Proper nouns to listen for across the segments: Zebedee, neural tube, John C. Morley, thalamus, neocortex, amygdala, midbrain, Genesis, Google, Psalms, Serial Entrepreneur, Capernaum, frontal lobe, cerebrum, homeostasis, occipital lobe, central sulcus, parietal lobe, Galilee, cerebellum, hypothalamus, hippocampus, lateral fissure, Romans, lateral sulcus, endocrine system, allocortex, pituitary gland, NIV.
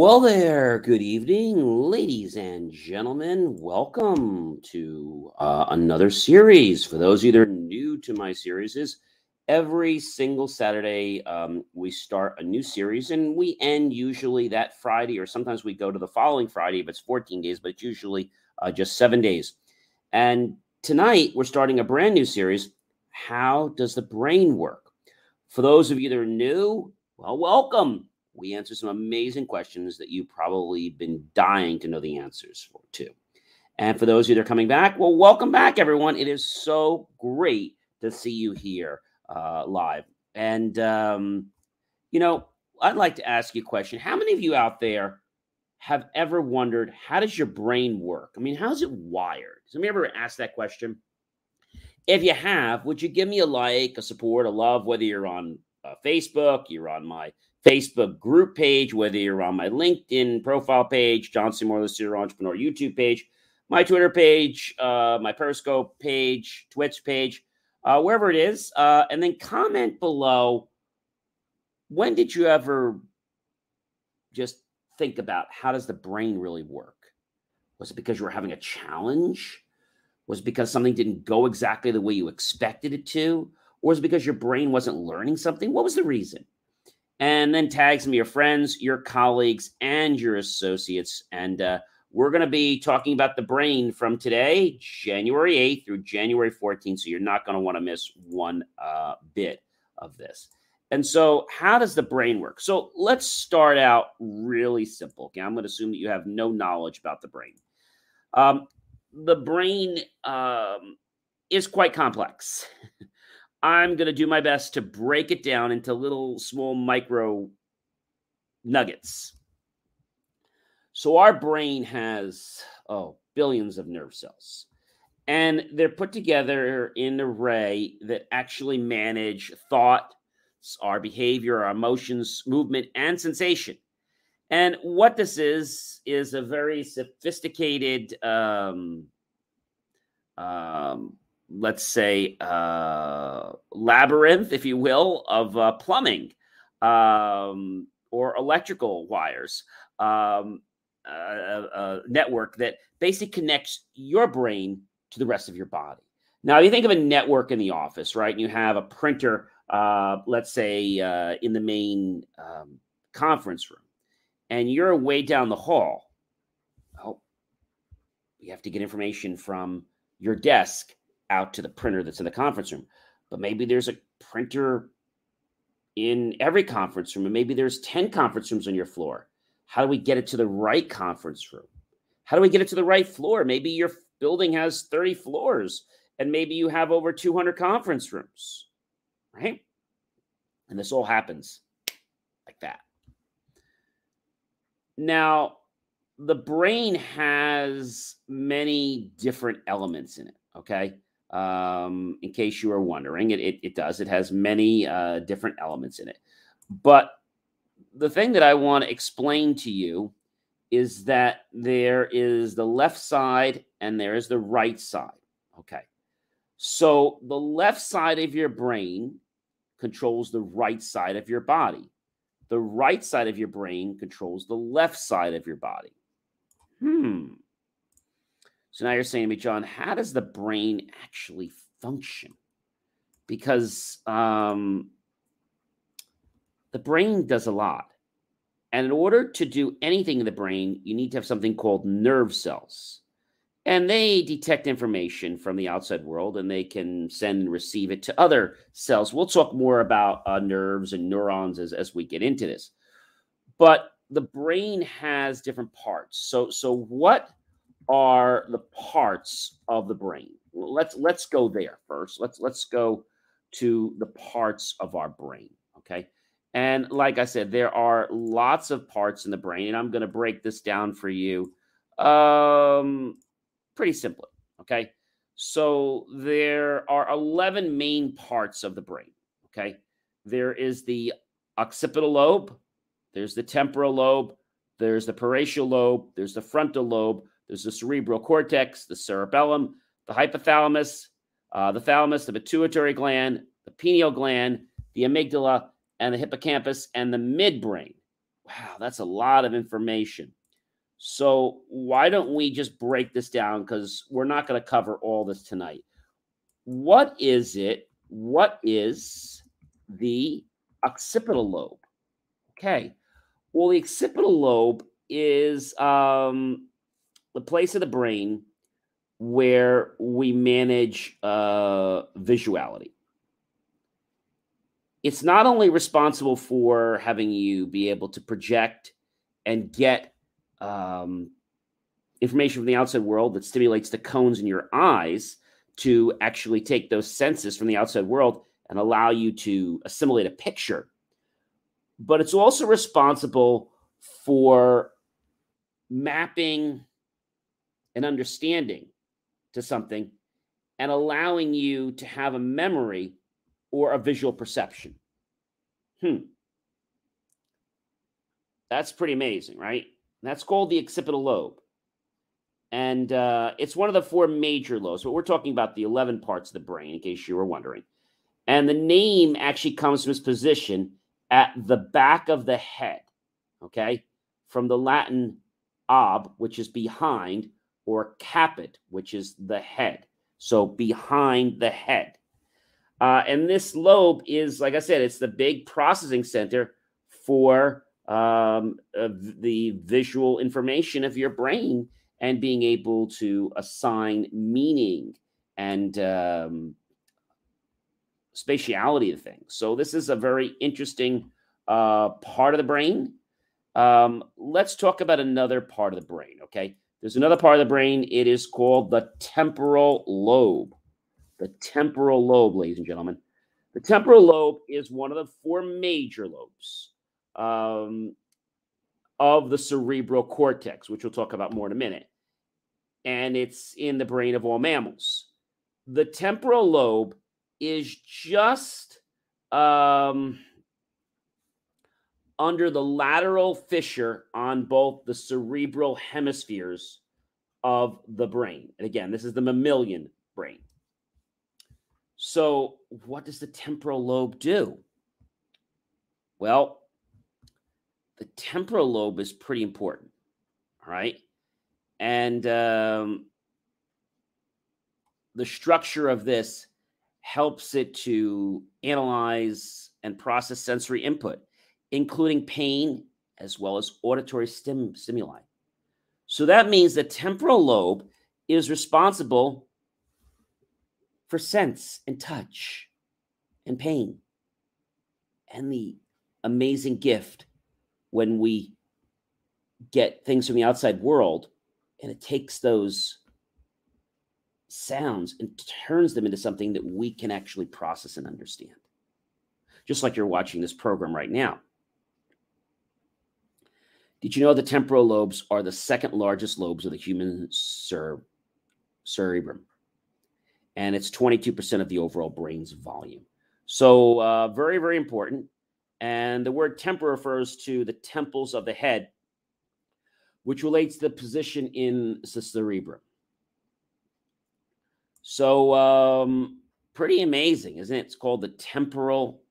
Well there, good evening, ladies and gentlemen. Welcome to another series. For those of you that are new to my series, is every single Saturday we start a new series, and we end usually that Friday, or sometimes we go to the following Friday if it's 14 days, but it's usually just 7 days. And tonight we're starting a brand new series, How Does the Brain Work? For those of you that are new, well, welcome. We answer some amazing questions that you've probably been dying to know the answers to. And for those of you that are coming back, well, welcome back, everyone. It is so great to see you here live. And, you know, I'd like to ask you a question. How many of you out there have ever wondered, how does your brain work? I mean, how is it wired? Has anybody ever asked that question? If you have, would you give me a like, a support, a love, whether you're on Facebook, you're on my Facebook group page, whether you're on my LinkedIn profile page, John C. Morley, Serial Entrepreneur YouTube page, my Twitter page, my Periscope page, Twitch page, wherever it is. And then comment below, when did you ever just think about how does the brain really work? Was it because you were having a challenge? Was it because something didn't go exactly the way you expected it to? Or was it because your brain wasn't learning something? What was the reason? And then tag some of your friends, your colleagues, and your associates. And we're going to be talking about the brain from today, January 8th through January 14th. So you're not going to want to miss one bit of this. And so how does the brain work? So let's start out really simple. Okay, I'm going to assume that you have no knowledge about the brain. The brain is quite complex. I'm going to do my best to break it down into little small micro nuggets. So our brain has, billions of nerve cells. And they're put together in an array that actually manage thought, our behavior, our emotions, movement, and sensation. And what this is a very sophisticated, let's say, labyrinth, if you will, of plumbing or electrical wires, a network that basically connects your brain to the rest of your body. Now, if you think of a network in the office, right? You have a printer, let's say, in the main conference room, and you're way down the hall. Well, you have to get information from your desk out to the printer that's in the conference room. But maybe there's a printer in every conference room, and maybe there's 10 conference rooms on your floor. How do we get it to the right conference room? How do we get it to the right floor? Maybe your building has 30 floors, and maybe you have over 200 conference rooms, right? And this all happens like that. Now, the brain has many different elements in it, okay? In case you are wondering, it does. It has many different elements in it. But the thing that I want to explain to you is that there is the left side and there is the right side. Okay. So the left side of your brain controls the right side of your body. The right side of your brain controls the left side of your body. So now you're saying to me, John, how does the brain actually function? Because the brain does a lot. And in order to do anything in the brain, you need to have something called nerve cells. And they detect information from the outside world, and they can send and receive it to other cells. We'll talk more about nerves and neurons as we get into this. But the brain has different parts. So what are the parts of the brain? Let's go there first. Let's go to the parts of our brain, okay? And like I said, there are lots of parts in the brain, and I'm going to break this down for you pretty simply, okay? So there are 11 main parts of the brain, okay? There is the occipital lobe, there's the temporal lobe, there's the parietal lobe, there's the frontal lobe, there's the cerebral cortex, the cerebellum, the hypothalamus, the thalamus, the pituitary gland, the pineal gland, the amygdala, and the hippocampus, and the midbrain. Wow, that's a lot of information. So why don't we just break this down, because we're not going to cover all this tonight. What is it? What is the occipital lobe? Okay. Well, the occipital lobe is the place of the brain where we manage visuality. It's not only responsible for having you be able to project and get information from the outside world that stimulates the cones in your eyes to actually take those senses from the outside world and allow you to assimilate a picture, but it's also responsible for mapping and understanding to something and allowing you to have a memory or a visual perception. That's pretty amazing, right? That's called the occipital lobe. And it's one of the four major lobes, but we're talking about the 11 parts of the brain, in case you were wondering. And the name actually comes from its position at the back of the head, okay? From the Latin ob, which is behind, or caput, which is the head. So behind the head. And this lobe is, like I said, it's the big processing center for the visual information of your brain and being able to assign meaning and spatiality of things. So this is a very interesting part of the brain. Let's talk about another part of the brain, okay? There's another part of the brain. It is called the temporal lobe. The temporal lobe, ladies and gentlemen. The temporal lobe is one of the four major lobes of the cerebral cortex, which we'll talk about more in a minute. And it's in the brain of all mammals. The temporal lobe is just under the lateral fissure on both the cerebral hemispheres of the brain. And again, this is the mammalian brain. So what does the temporal lobe do? Well, the temporal lobe is pretty important, all right? And the structure of this helps it to analyze and process sensory input, including pain as well as auditory stimuli. So that means the temporal lobe is responsible for sense and touch and pain and the amazing gift when we get things from the outside world and it takes those sounds and turns them into something that we can actually process and understand. Just like you're watching this program right now. Did you know the temporal lobes are the second largest lobes of the human cerebrum? And it's 22% of the overall brain's volume. So very, very important. And the word tempora refers to the temples of the head, which relates to the position in the cerebrum. So pretty amazing, isn't it? It's called the temporal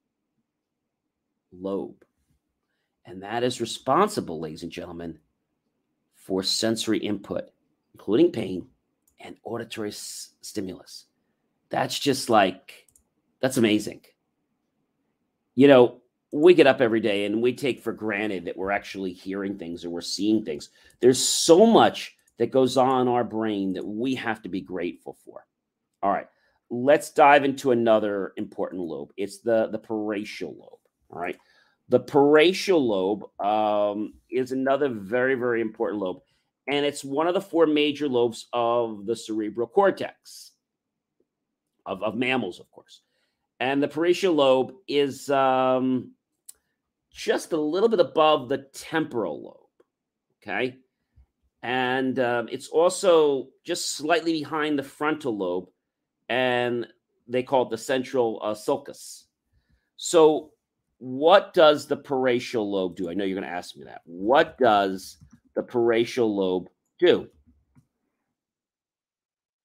lobe. And that is responsible, ladies and gentlemen, for sensory input, including pain and auditory stimulus. That's just like, that's amazing. You know, we get up every day and we take for granted that we're actually hearing things or we're seeing things. There's so much that goes on in our brain that we have to be grateful for. All right, let's dive into another important lobe. It's the parietal lobe, all right? The parietal lobe is another very, very important lobe. And it's one of the four major lobes of the cerebral cortex, of mammals, of course. And the parietal lobe is just a little bit above the temporal lobe, okay? And it's also just slightly behind the frontal lobe, and they call it the central sulcus. So what does the parietal lobe do? I know you're going to ask me that. What does the parietal lobe do?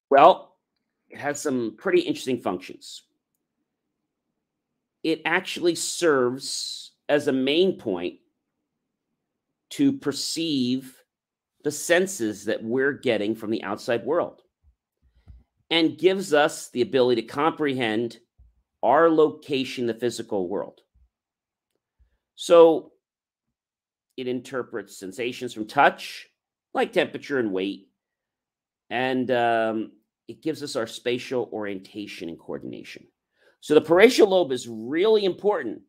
Well, it has some pretty interesting functions. It actually serves as a main point to perceive the senses that we're getting from the outside world, and gives us the ability to comprehend our location in the physical world. So it interprets sensations from touch, like temperature and weight, and it gives us our spatial orientation and coordination. So the parietal lobe is really important,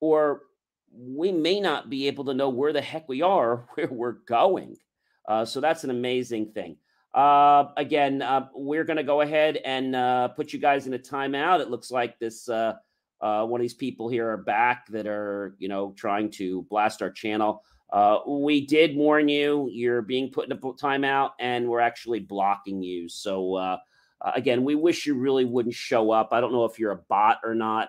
or we may not be able to know where the heck we are, where we're going. So that's an amazing thing. Again, we're going to go ahead and put you guys in a timeout. It looks like this one of these people here are back that are, you know, trying to blast our channel. We did warn you, you're being put in a timeout, and we're actually blocking you. So again, we wish you really wouldn't show up. I don't know if you're a bot or not,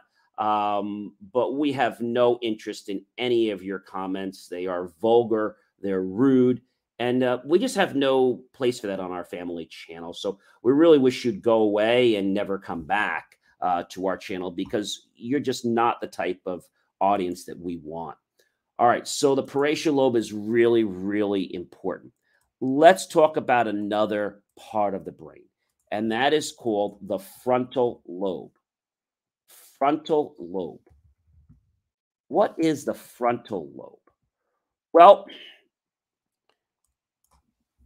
but we have no interest in any of your comments. They are vulgar, they're rude, and we just have no place for that on our family channel. So we really wish you'd go away and never come back to our channel, because you're just not the type of audience that we want. All right, so the parietal lobe is really, really important. Let's talk about another part of the brain, and that is called the frontal lobe. Frontal lobe. What is the frontal lobe? Well,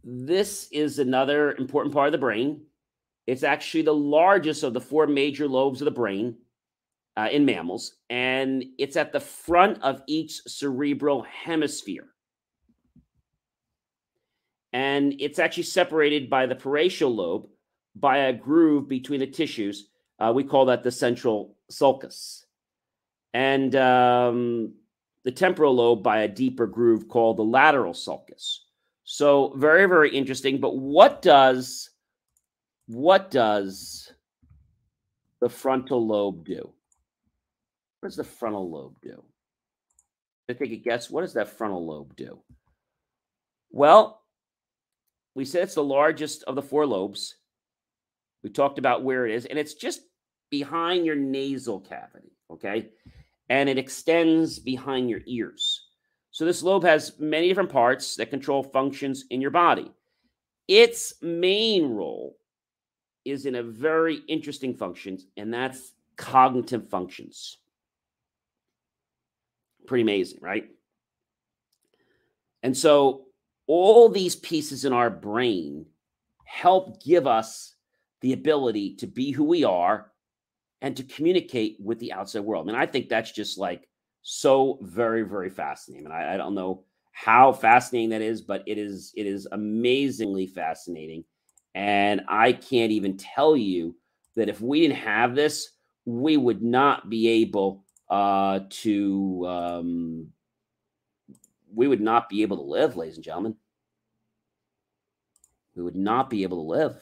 this is another important part of the brain. It's actually the largest of the four major lobes of the brain in mammals, and it's at the front of each cerebral hemisphere. And it's actually separated by the parietal lobe by a groove between the tissues. We call that the central sulcus. And the temporal lobe by a deeper groove called the lateral sulcus. So very, very interesting. But what does the frontal lobe do? What does the frontal lobe do? I take a guess. What does that frontal lobe do? Well, we said it's the largest of the four lobes. We talked about where it is, and it's just behind your nasal cavity, okay? And it extends behind your ears. So this lobe has many different parts that control functions in your body. Its main role is in a very interesting function, and that's cognitive functions. Pretty amazing, right? And so all these pieces in our brain help give us the ability to be who we are and to communicate with the outside world. I mean, I think that's just like so very, very fascinating. And I don't know how fascinating that is, but it is amazingly fascinating. And I can't even tell you that if we didn't have this, we would not be able we would not be able to live, ladies and gentlemen. We would not be able to live.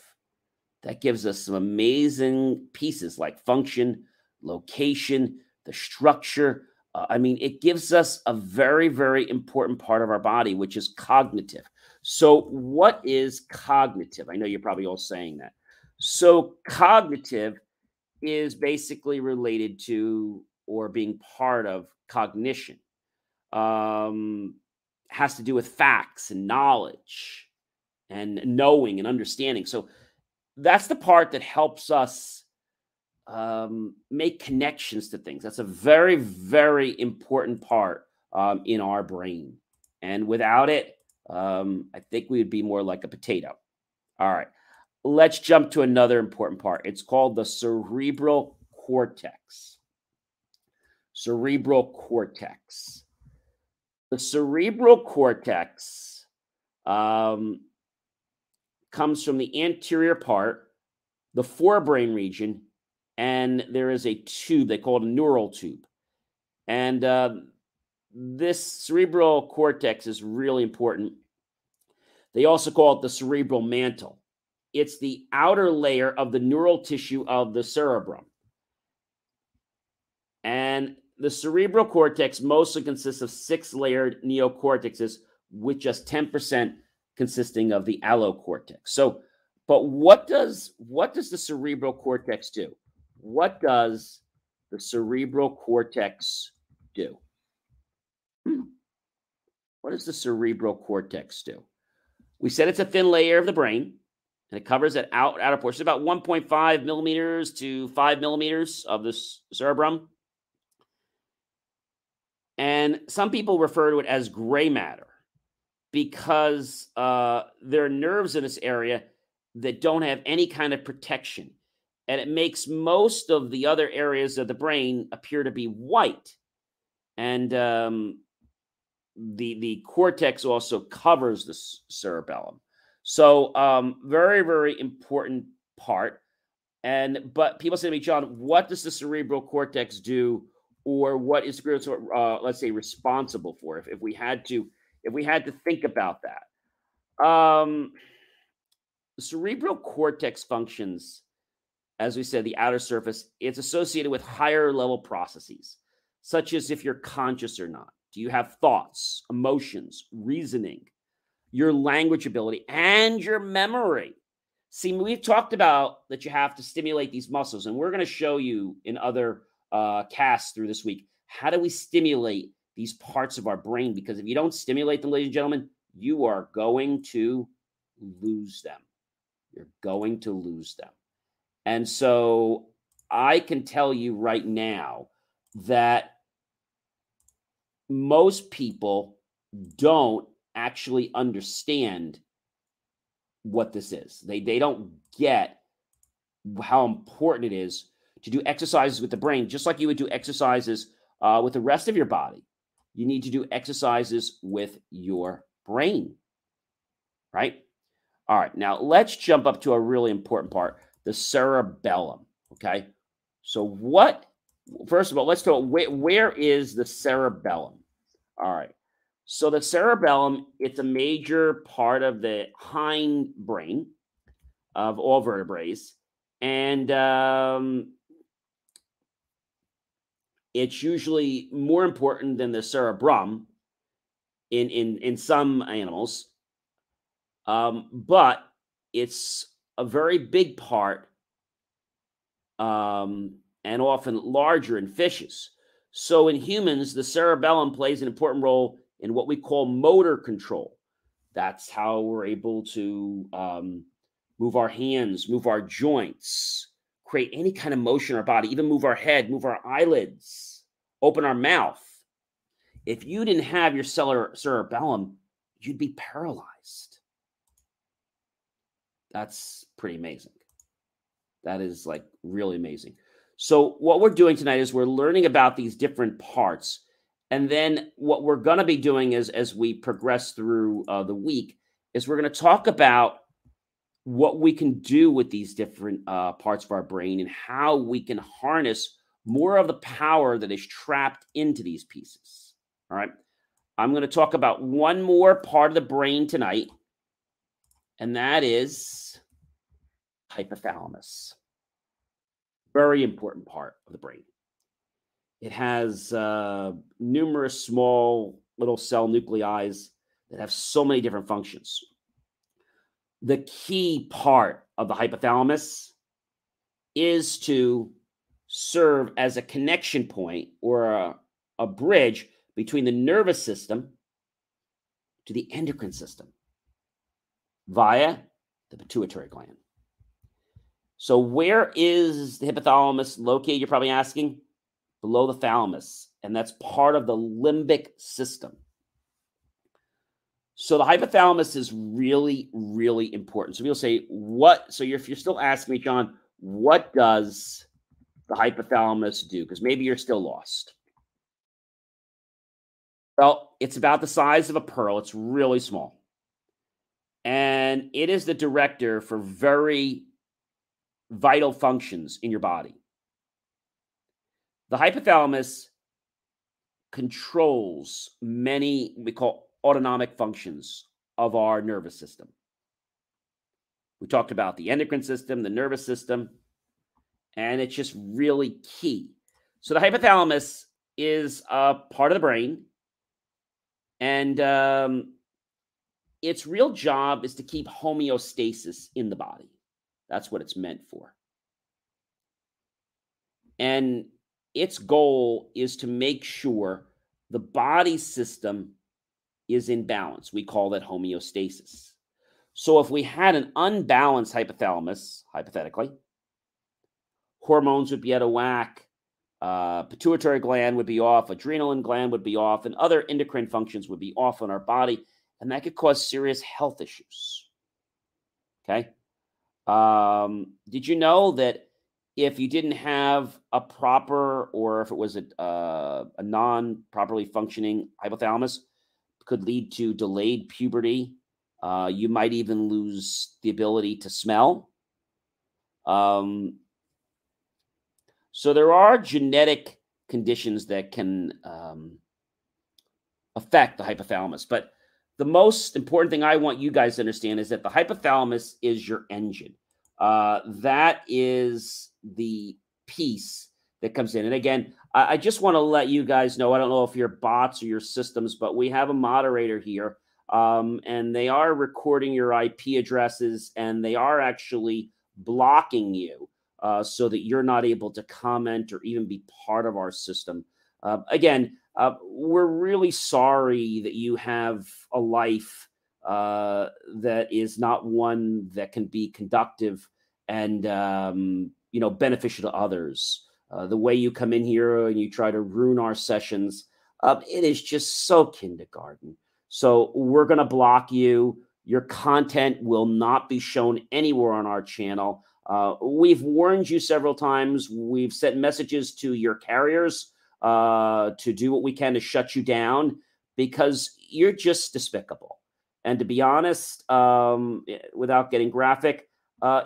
That gives us some amazing pieces like function, location, the structure. I mean, it gives us a very, very important part of our body, which is cognitive. So what is cognitive? I know you're probably all saying that. So cognitive is basically related to or being part of cognition. Has to do with facts and knowledge and knowing and understanding. So that's the part that helps us make connections to things. That's a very, very important part in our brain. And without it, I think we would be more like a potato. All right, let's jump to another important part. It's called the cerebral cortex. Cerebral cortex. The cerebral cortex comes from the anterior part, the forebrain region, and there is a tube. They call it a neural tube. And this cerebral cortex is really important. They also call it the cerebral mantle. It's the outer layer of the neural tissue of the cerebrum. And the cerebral cortex mostly consists of six-layered neocortexes, with just 10% consisting of the allocortex. So, but what does the cerebral cortex do? What does the cerebral cortex do? What does the cerebral cortex do? We said it's a thin layer of the brain, and it covers that outer portion, about 1.5 millimeters to 5 millimeters of the cerebrum. And some people refer to it as gray matter because there are nerves in this area that don't have any kind of protection. And it makes most of the other areas of the brain appear to be white. And the cortex also covers the cerebellum. So very, very important part. But people say to me, John, what does the cerebral cortex do, or what is, let's say, responsible for, if we had to think about that? The cerebral cortex functions, as we said, the outer surface. It's associated with higher level processes, such as if you're conscious or not. Do you have thoughts, emotions, reasoning, your language ability, and your memory? See, we've talked about that you have to stimulate these muscles, and we're going to show you in other casts through this week, how do we stimulate these parts of our brain? Because if you don't stimulate them, ladies and gentlemen, you are going to lose them. You're going to lose them. And so I can tell you right now that most people don't actually understand what this is. They don't get how important it is to do exercises with the brain, just like you would do exercises with the rest of your body. You need to do exercises with your brain, right? All right, now let's jump up to a really important part. The cerebellum, okay? So first of all, let's go, where is the cerebellum? All right, so the cerebellum, it's a major part of the hind brain of all vertebrae, and it's usually more important than the cerebrum in some animals, but it's a very big part, and often larger in fishes. So in humans, the cerebellum plays an important role in what we call motor control. That's how we're able to move our hands, move our joints, create any kind of motion in our body, even move our head, move our eyelids, open our mouth. If you didn't have your cerebellum, you'd be paralyzed. That's pretty amazing. That is like really amazing. So what we're doing tonight is we're learning about these different parts. And then what we're going to be doing is, as we progress through the week, is we're going to talk about what we can do with these different parts of our brain and how we can harness more of the power that is trapped into these pieces. All right. I'm going to talk about one more part of the brain tonight, and that is hypothalamus. Very important part of the brain. It has numerous small little cell nuclei that have so many different functions. The key part of the hypothalamus is to serve as a connection point or a bridge between the nervous system to the endocrine system via the pituitary gland. So where is the hypothalamus located? You're probably asking. Below the thalamus, and that's part of the limbic system. So the hypothalamus is really, really important. So people say, what? So if you're still asking me, John, what does the hypothalamus do? Because maybe you're still lost. Well, it's about the size of a pearl. It's really small. And it is the director for very vital functions in your body. The hypothalamus controls many, we call autonomic functions of our nervous system. We talked about the endocrine system, the nervous system, and it's just really key. So the hypothalamus is a part of the brain, and its real job is to keep homeostasis in the body. That's what it's meant for. And its goal is to make sure the body system is in balance. We call that homeostasis. So if we had an unbalanced hypothalamus, hypothetically, hormones would be out of whack, pituitary gland would be off, adrenal gland would be off, and other endocrine functions would be off in our body, and that could cause serious health issues. Okay? Did you know that if you didn't have a proper, or if it was a non-properly functioning hypothalamus, could lead to delayed puberty? You might even lose the ability to smell. So there are genetic conditions that can affect the hypothalamus. But the most important thing I want you guys to understand is that the hypothalamus is your engine. That is the piece that comes in. And again, I just want to let you guys know, I don't know if you're bots or your systems, but we have a moderator here. And they are recording your IP addresses, and they are actually blocking you so that you're not able to comment or even be part of our system. Again, we're really sorry that you have a life that is not one that can be conductive and beneficial to others. The way you come in here and you try to ruin our sessions, it is just so kindergarten. So we're going to block you. Your content will not be shown anywhere on our channel. We've warned you several times. We've sent messages to your carriers to do what we can to shut you down because you're just despicable. And to be honest, without getting graphic,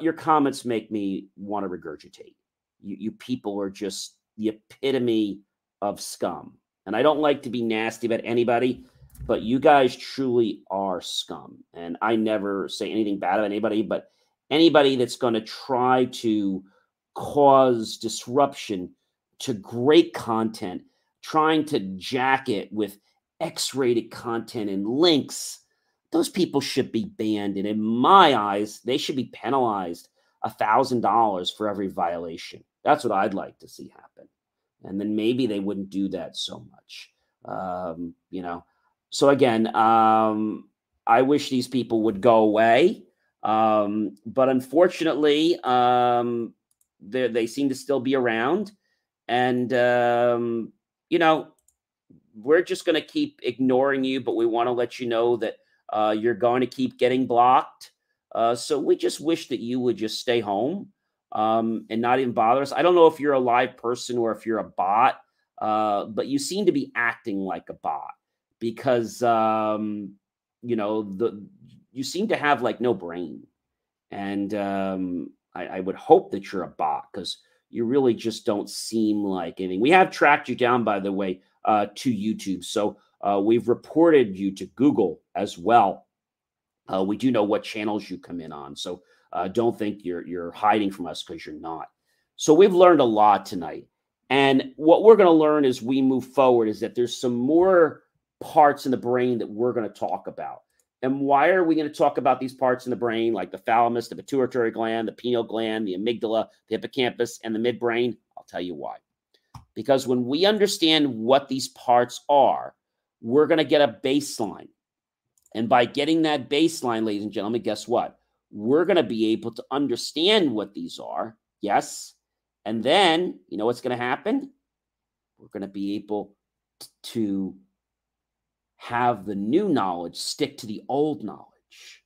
your comments make me want to regurgitate. You people are just the epitome of scum. And I don't like to be nasty about anybody, but you guys truly are scum. And I never say anything bad about anybody, but anybody that's going to try to cause disruption to great content, trying to jack it with X-rated content and links, those people should be banned. And in my eyes, they should be penalized $1,000 for every violation. That's what I'd like to see happen. And then maybe they wouldn't do that so much, So again, I wish these people would go away, but unfortunately, they seem to still be around, and we're just going to keep ignoring you. But we want to let you know that you're going to keep getting blocked. So we just wish that you would just stay home and not even bother us. I don't know if you're a live person or if you're a bot, but you seem to be acting like a bot. Because, you seem to have like no brain. And I would hope that you're a bot because you really just don't seem like anything. We have tracked you down, by the way, to YouTube. So we've reported you to Google as well. We do know what channels you come in on. So don't think you're hiding from us because you're not. So we've learned a lot tonight. And what we're going to learn as we move forward is that there's some more parts in the brain that we're going to talk about. And why are we going to talk about these parts in the brain, like the thalamus, the pituitary gland, the pineal gland, the amygdala, the hippocampus, and the midbrain? I'll tell you why. Because when we understand what these parts are, we're going to get a baseline. And by getting that baseline, ladies and gentlemen, guess what? We're going to be able to understand what these are. Yes. And then, you know what's going to happen? We're going to be able to have the new knowledge stick to the old knowledge.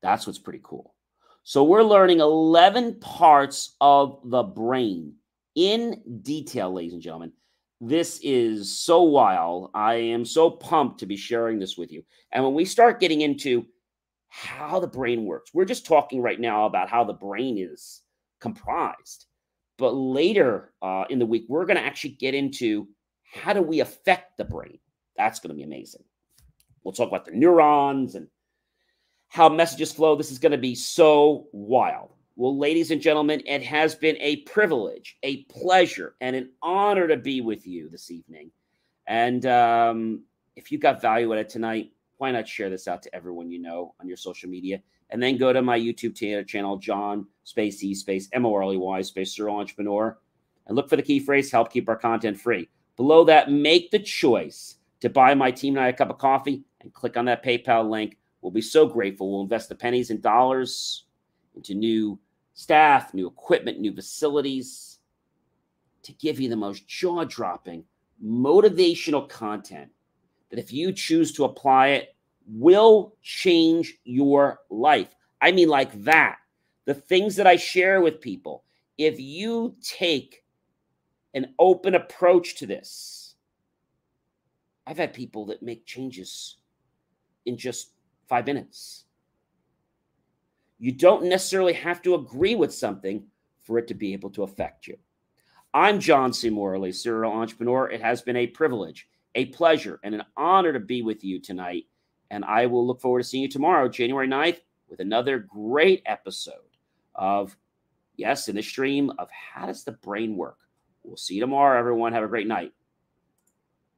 That's what's pretty cool. So we're learning 11 parts of the brain in detail, ladies and gentlemen. This is so wild. I am so pumped to be sharing this with you. And when we start getting into how the brain works, we're just talking right now about how the brain is comprised. But later in the week, we're going to actually get into how do we affect the brain. That's going to be amazing. We'll talk about the neurons and how messages flow. This is going to be so wild. Well, ladies and gentlemen, it has been a privilege, a pleasure, and an honor to be with you this evening. And if you got value out of tonight, why not share this out to everyone you know on your social media? And then go to my YouTube channel, John _C_Morley Serial Entrepreneur, and look for the key phrase, help keep our content free. Below that, make the choice to buy my team and I a cup of coffee. and click on that PayPal link. We'll be so grateful. We'll invest the pennies and dollars into new staff, new equipment, new facilities to give you the most jaw-dropping, motivational content that if you choose to apply it will change your life. I mean, like that. The things that I share with people, if you take an open approach to this, I've had people that make changes in just 5 minutes. You don't necessarily have to agree with something for it to be able to affect you. I'm John C. Morley, Serial Entrepreneur. It has been a privilege, a pleasure, and an honor to be with you tonight. And I will look forward to seeing you tomorrow, January 9th, with another great episode of, yes, in the stream of How Does the Brain Work? We'll see you tomorrow, everyone. Have a great night.